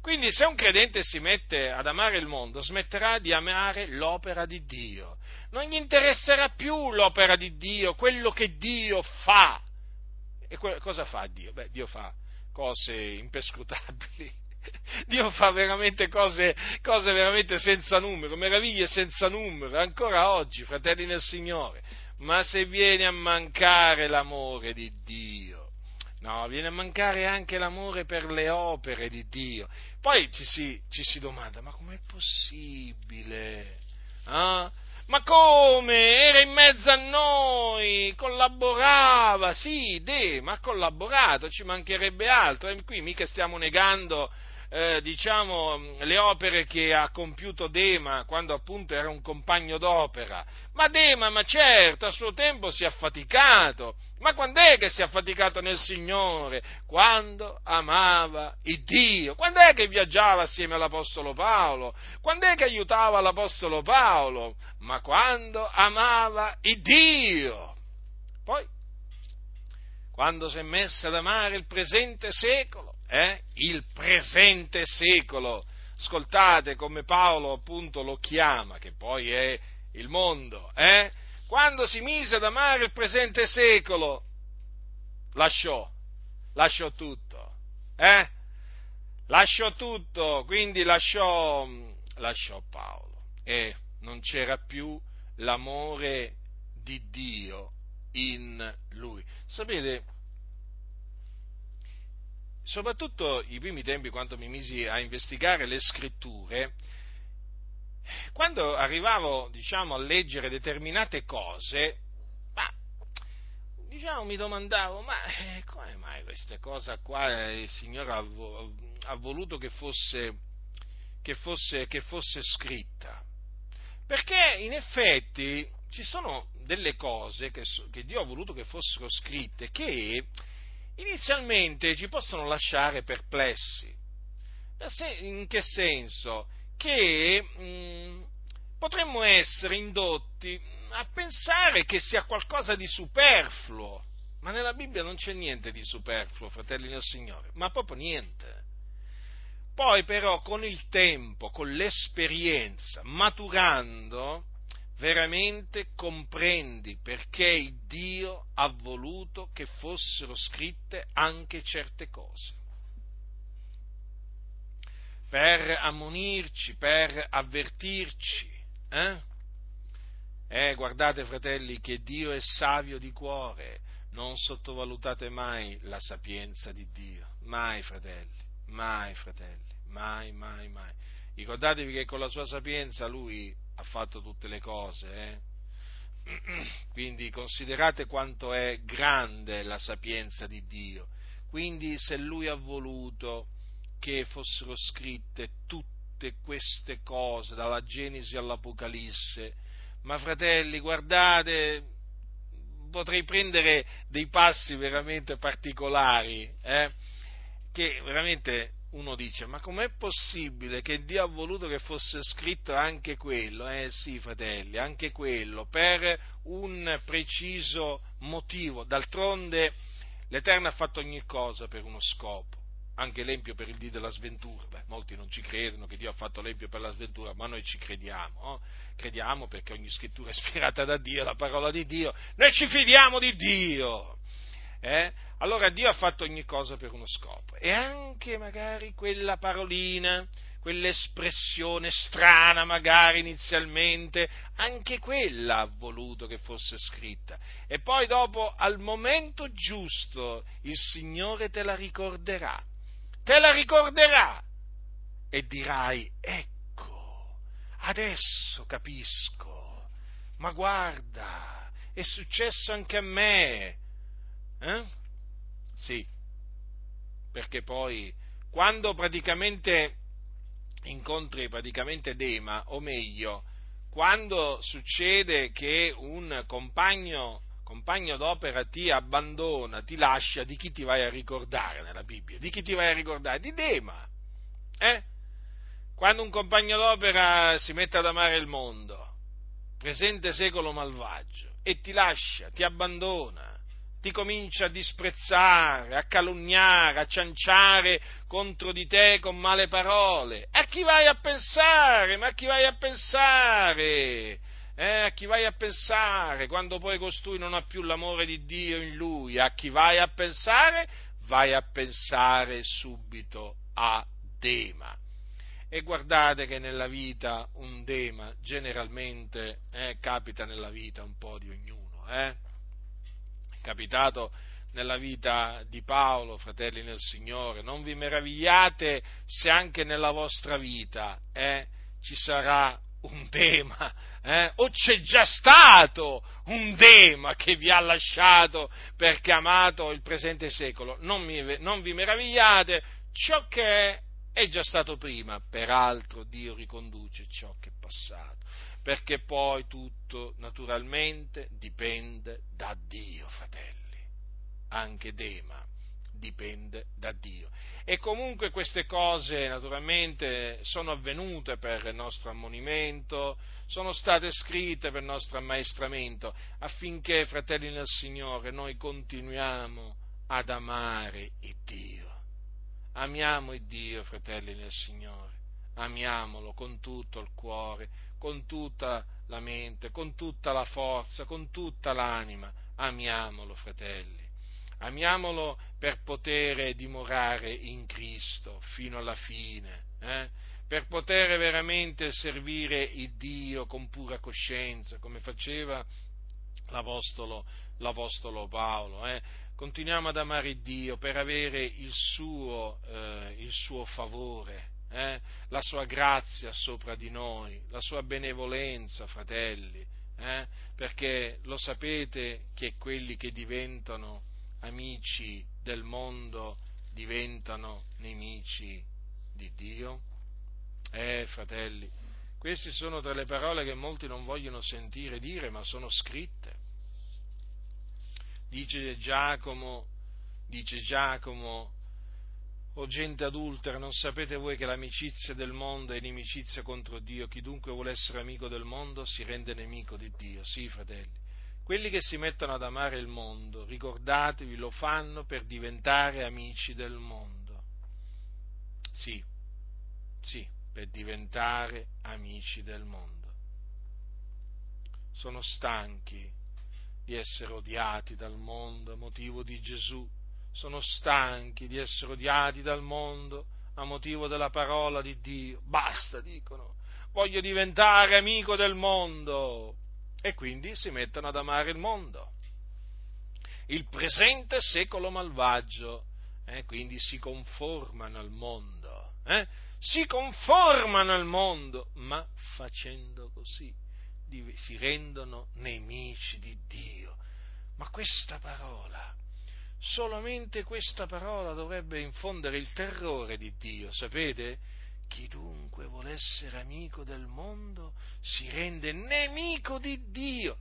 Quindi se un credente si mette ad amare il mondo, smetterà di amare l'opera di Dio. Non gli interesserà più l'opera di Dio, quello che Dio fa. E cosa fa Dio? Beh, Dio fa cose imperscrutabili. Dio fa veramente cose veramente senza numero, meraviglie senza numero, ancora oggi, fratelli nel Signore. Ma se viene a mancare l'amore di Dio, no, viene a mancare anche l'amore per le opere di Dio. Poi ci si domanda: ma com'è possibile? Ma come? Era in mezzo a noi, collaborava, sì, Dema ha collaborato, ci mancherebbe altro. E qui mica stiamo negando, le opere che ha compiuto Dema quando appunto era un compagno d'opera. Ma Dema, ma certo, a suo tempo si è affaticato. Ma quando è che si è affaticato nel Signore? Quando amava il Dio. Quando è che viaggiava assieme all'Apostolo Paolo? Quando è che aiutava l'Apostolo Paolo? Ma quando amava il Dio. Poi, quando si è messo ad amare il presente secolo, il presente secolo, ascoltate come Paolo appunto lo chiama, che poi è il mondo, quando si mise ad amare il presente secolo, lasciò tutto, quindi lasciò Paolo, e non c'era più l'amore di Dio in lui. Sapete, soprattutto i primi tempi, quando mi misi a investigare le scritture, Quando arrivavo, diciamo, a leggere determinate cose, mi domandavo, come mai questa cosa qua il Signore ha voluto che fosse scritta? Perché in effetti ci sono delle cose che Dio ha voluto che fossero scritte, che inizialmente ci possono lasciare perplessi. In che senso? Che potremmo essere indotti a pensare che sia qualcosa di superfluo, ma nella Bibbia non c'è niente di superfluo, fratelli del Signore, ma proprio niente. Poi però con il tempo, con l'esperienza, maturando, veramente comprendi perché Dio ha voluto che fossero scritte anche certe cose, per ammonirci, per avvertirci, guardate, fratelli, che Dio è savio di cuore, non sottovalutate mai la sapienza di Dio, mai fratelli, mai. Ricordatevi che con la sua sapienza Lui ha fatto tutte le cose, quindi considerate quanto è grande la sapienza di Dio. Quindi se Lui ha voluto che fossero scritte tutte queste cose, dalla Genesi all'Apocalisse, ma fratelli, guardate, potrei prendere dei passi veramente particolari, che veramente uno dice, ma com'è possibile che Dio ha voluto che fosse scritto anche quello? Sì, fratelli, anche quello, per un preciso motivo. D'altronde l'Eterno ha fatto ogni cosa per uno scopo, anche l'empio per il dì della sventura. Molti non ci credono che Dio ha fatto l'empio per la sventura, ma noi ci crediamo, crediamo perché ogni scrittura è ispirata da Dio, è la parola di Dio, noi ci fidiamo di Dio, allora Dio ha fatto ogni cosa per uno scopo, e anche magari quella parolina, quell'espressione strana magari inizialmente, anche quella ha voluto che fosse scritta, e poi dopo, al momento giusto, il Signore te la ricorderà e dirai, ecco, adesso capisco, ma guarda, è successo anche a me, Sì, perché poi quando praticamente incontri Dema, o meglio, quando succede che un compagno d'opera ti abbandona, ti lascia, di chi ti vai a ricordare nella Bibbia? Di chi ti vai a ricordare? Di Dema, Quando un compagno d'opera si mette ad amare il mondo, presente secolo malvagio, e ti lascia, ti abbandona, ti comincia a disprezzare, a calunniare, a cianciare contro di te con male parole, a chi vai a pensare? Ma a chi vai a pensare? A chi vai a pensare quando poi costui non ha più l'amore di Dio in lui? A chi vai a pensare? Vai a pensare subito a Dema. E guardate che nella vita un Dema generalmente capita nella vita un po' di ognuno. È capitato nella vita di Paolo, fratelli nel Signore, non vi meravigliate se anche nella vostra vita ci sarà un Dema, o c'è già stato un Dema che vi ha lasciato perché amato il presente secolo. Non vi meravigliate, ciò che è già stato prima, peraltro Dio riconduce ciò che è passato, perché poi tutto naturalmente dipende da Dio, fratelli, anche Dema dipende da Dio. E comunque queste cose naturalmente sono avvenute per il nostro ammonimento, sono state scritte per il nostro ammaestramento, affinché, fratelli nel Signore, noi continuiamo ad amare il Dio. Amiamo il Dio, fratelli nel Signore, amiamolo con tutto il cuore, con tutta la mente, con tutta la forza, con tutta l'anima, amiamolo, fratelli. Amiamolo per poter dimorare in Cristo fino alla fine, per poter veramente servire il Dio con pura coscienza, come faceva l'Apostolo Paolo. Continuiamo ad amare Dio per avere il suo favore, la sua grazia sopra di noi, la sua benevolenza, fratelli, perché lo sapete che quelli che diventano amici del mondo diventano nemici di Dio? Fratelli, queste sono tra le parole che molti non vogliono sentire dire, ma sono scritte. Dice Giacomo, o gente adultera, non sapete voi che l'amicizia del mondo è inimicizia contro Dio? Chiunque vuole essere amico del mondo si rende nemico di Dio. Sì, fratelli, quelli che si mettono ad amare il mondo, ricordatevi, lo fanno per diventare amici del mondo. Sì, per diventare amici del mondo. Sono stanchi di essere odiati dal mondo a motivo di Gesù. Sono stanchi di essere odiati dal mondo a motivo della parola di Dio. Basta, dicono, voglio diventare amico del mondo. E quindi si mettono ad amare il mondo, il presente secolo malvagio, quindi si conformano al mondo, ma facendo così si rendono nemici di Dio. Ma questa parola, solamente questa parola dovrebbe infondere il terrore di Dio, sapete? Chiunque vuole essere amico del mondo si rende nemico di Dio,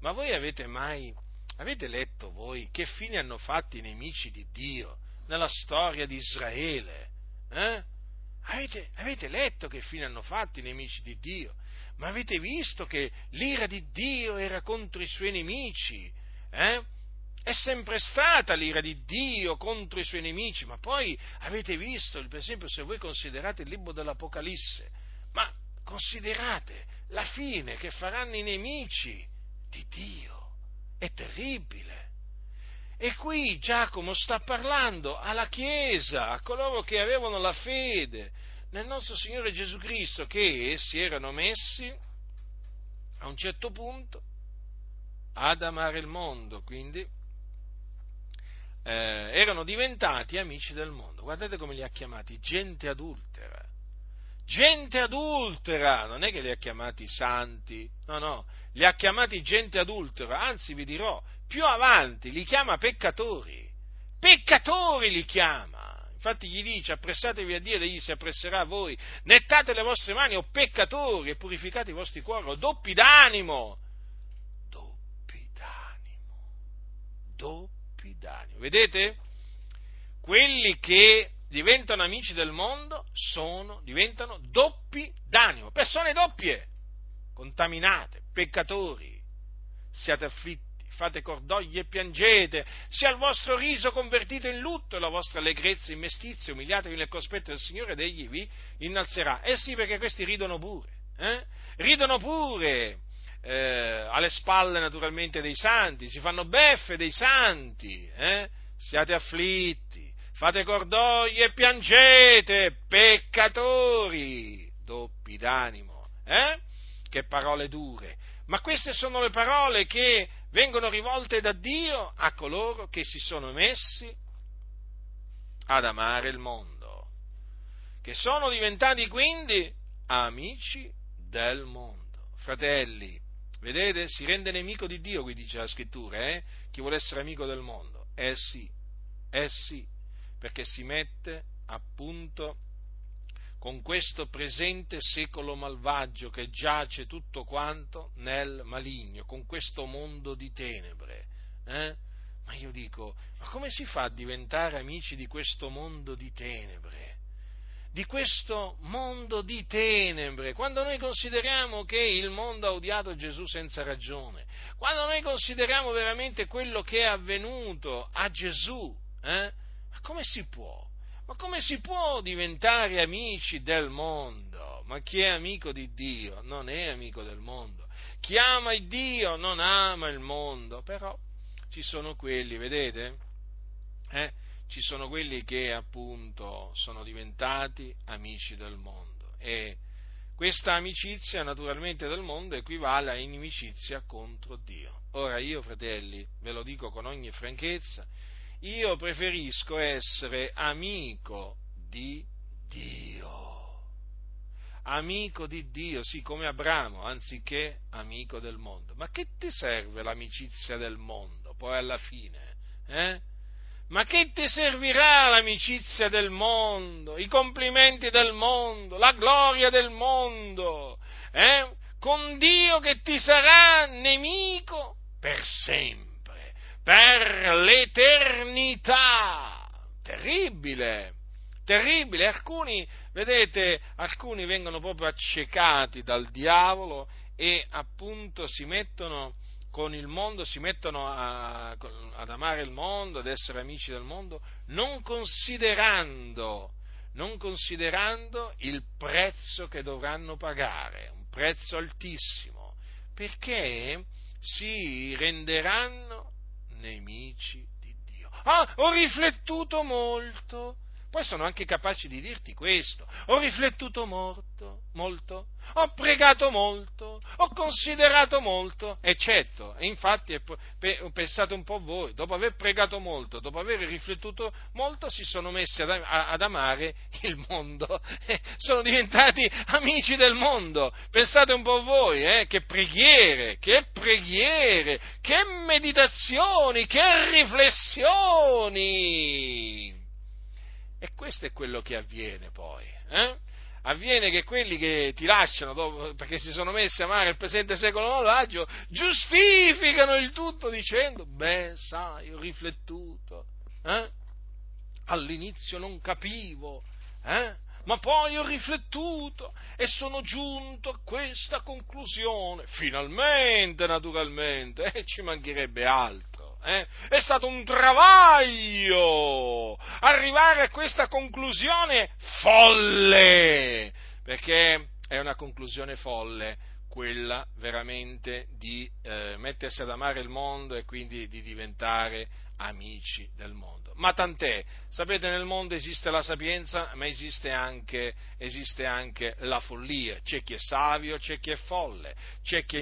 Ma voi avete letto voi che fine hanno fatto i nemici di Dio nella storia di Israele? Avete letto che fine hanno fatto i nemici di Dio? Ma avete visto che l'ira di Dio era contro i suoi nemici? È sempre stata l'ira di Dio contro i suoi nemici, ma poi avete visto, per esempio, se voi considerate il libro dell'Apocalisse, ma considerate la fine che faranno i nemici di Dio, è terribile. E qui Giacomo sta parlando alla Chiesa, a coloro che avevano la fede nel nostro Signore Gesù Cristo, che si erano messi a un certo punto ad amare il mondo, quindi erano diventati amici del mondo. Guardate come li ha chiamati: gente adultera. Non è che li ha chiamati santi, no, li ha chiamati gente adultera. Anzi, vi dirò più avanti, li chiama peccatori li chiama. Infatti gli dice: appressatevi a Dio ed egli si appresserà a voi, nettate le vostre mani, o peccatori, e purificate i vostri cuori, o doppi d'animo. Vedete? Quelli che diventano amici del mondo diventano doppi d'animo, persone doppie, contaminate, peccatori. Siate afflitti, fate cordoglio e piangete, sia il vostro riso convertito in lutto e la vostra allegrezza in mestizia, umiliatevi nel cospetto del Signore ed egli vi innalzerà. Sì, perché questi ridono pure. Alle spalle naturalmente dei santi, si fanno beffe dei santi, siate afflitti, fate cordoglio e piangete, peccatori, doppi d'animo, che parole dure, ma queste sono le parole che vengono rivolte da Dio a coloro che si sono messi ad amare il mondo, che sono diventati quindi amici del mondo. Fratelli, vedete? Si rende nemico di Dio, qui dice la scrittura, chi vuole essere amico del mondo. Sì, perché si mette appunto con questo presente secolo malvagio che giace tutto quanto nel maligno, con questo mondo di tenebre. Ma io dico, ma come si fa a diventare amici di questo mondo di tenebre? Di questo mondo di tenebre, quando noi consideriamo che il mondo ha odiato Gesù senza ragione, quando noi consideriamo veramente quello che è avvenuto a Gesù, ma come si può diventare amici del mondo? Ma chi è amico di Dio non è amico del mondo, chi ama il Dio non ama il mondo. Però ci sono quelli, vedete? Ci sono quelli che appunto sono diventati amici del mondo, e questa amicizia naturalmente del mondo equivale a inimicizia contro Dio. Ora io, fratelli, ve lo dico con ogni franchezza, io preferisco essere amico di Dio. Amico di Dio, sì, come Abramo, anziché amico del mondo. Ma che ti serve l'amicizia del mondo, poi alla fine? Ma che ti servirà l'amicizia del mondo, i complimenti del mondo, la gloria del mondo? Con Dio che ti sarà nemico per sempre, per l'eternità. Terribile, terribile. Alcuni, vedete, alcuni vengono proprio accecati dal diavolo e appunto si mettono con il mondo, si mettono ad amare il mondo, ad essere amici del mondo, non considerando il prezzo che dovranno pagare, un prezzo altissimo, perché si renderanno nemici di Dio. Ah, ho riflettuto molto. Poi sono anche capaci di dirti questo. Ho riflettuto molto, ho pregato molto, ho considerato molto, eccetto. E infatti pensate un po' voi, dopo aver pregato molto, dopo aver riflettuto molto, si sono messi ad amare il mondo. Sono diventati amici del mondo. Pensate un po' voi, che preghiere, che meditazioni, che riflessioni! E questo è quello che avviene poi. Avviene che quelli che ti lasciano dopo, perché si sono messi a amare il presente secolo malvagio, giustificano il tutto dicendo: beh, sai, ho riflettuto. All'inizio non capivo, ma poi ho riflettuto e sono giunto a questa conclusione. Finalmente, naturalmente, ci mancherebbe altro. È stato un travaglio arrivare a questa conclusione folle, perché è una conclusione folle quella veramente di mettersi ad amare il mondo e quindi di diventare amici del mondo. Ma tant'è, sapete, nel mondo esiste la sapienza, ma esiste anche la follia. C'è chi è savio, c'è chi è folle, c'è chi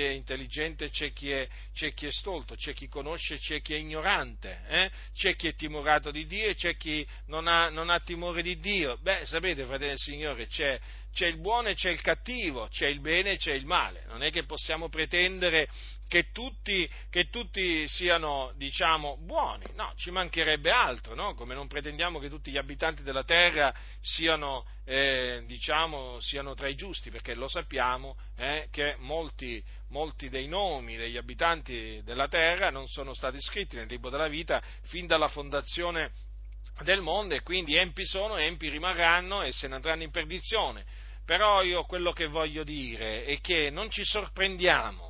è intelligente, c'è chi è stolto, c'è chi conosce, c'è chi è ignorante, c'è chi è timorato di Dio e c'è chi non ha timore di Dio. Beh, sapete, fratelli del Signore, c'è il buono e c'è il cattivo, c'è il bene e c'è il male. Non è che possiamo pretendere che tutti siano, diciamo, buoni, no, ci mancherebbe altro, no? Come non pretendiamo che tutti gli abitanti della terra siano tra i giusti, perché lo sappiamo che molti dei nomi degli abitanti della terra non sono stati scritti nel libro della vita fin dalla fondazione del mondo, e quindi empi sono, empi rimarranno e se ne andranno in perdizione. Però io quello che voglio dire è che non ci sorprendiamo,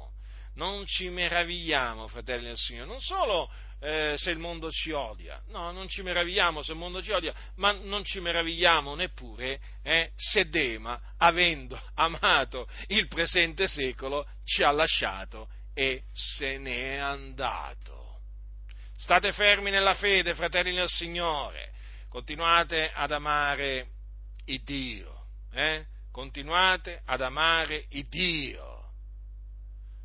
non ci meravigliamo, fratelli del Signore, non solo se il mondo ci odia, no, non ci meravigliamo se il mondo ci odia, ma non ci meravigliamo neppure se Dema, avendo amato il presente secolo, ci ha lasciato e se n'è andato. State fermi nella fede, fratelli del Signore, continuate ad amare il Dio, continuate ad amare il Dio,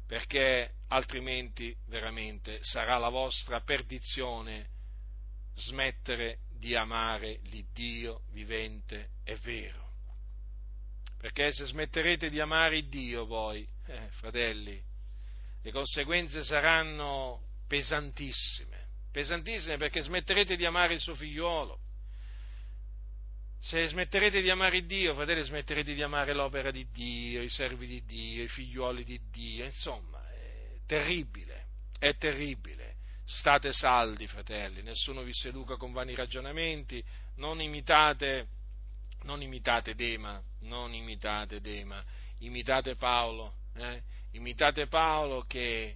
perché altrimenti veramente sarà la vostra perdizione smettere di amare l'Iddio vivente e vero. Perché se smetterete di amare Iddio voi, fratelli, le conseguenze saranno pesantissime, pesantissime, perché smetterete di amare il suo figliolo. Se smetterete di amare Dio, fratelli, smetterete di amare l'opera di Dio, i servi di Dio, i figlioli di Dio, insomma, è terribile. State saldi, fratelli, nessuno vi seduca con vani ragionamenti, non imitate Dema, imitate Paolo, che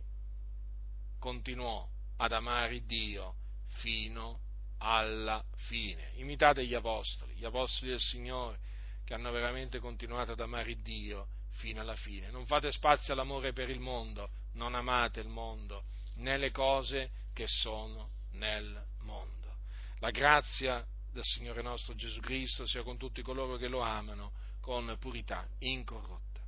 continuò ad amare Dio fino alla fine. Imitate gli apostoli del Signore, che hanno veramente continuato ad amare Dio fino alla fine. Non fate spazio all'amore per il mondo, non amate il mondo, né le cose che sono nel mondo. La grazia del Signore nostro Gesù Cristo sia con tutti coloro che lo amano con purità incorrotta.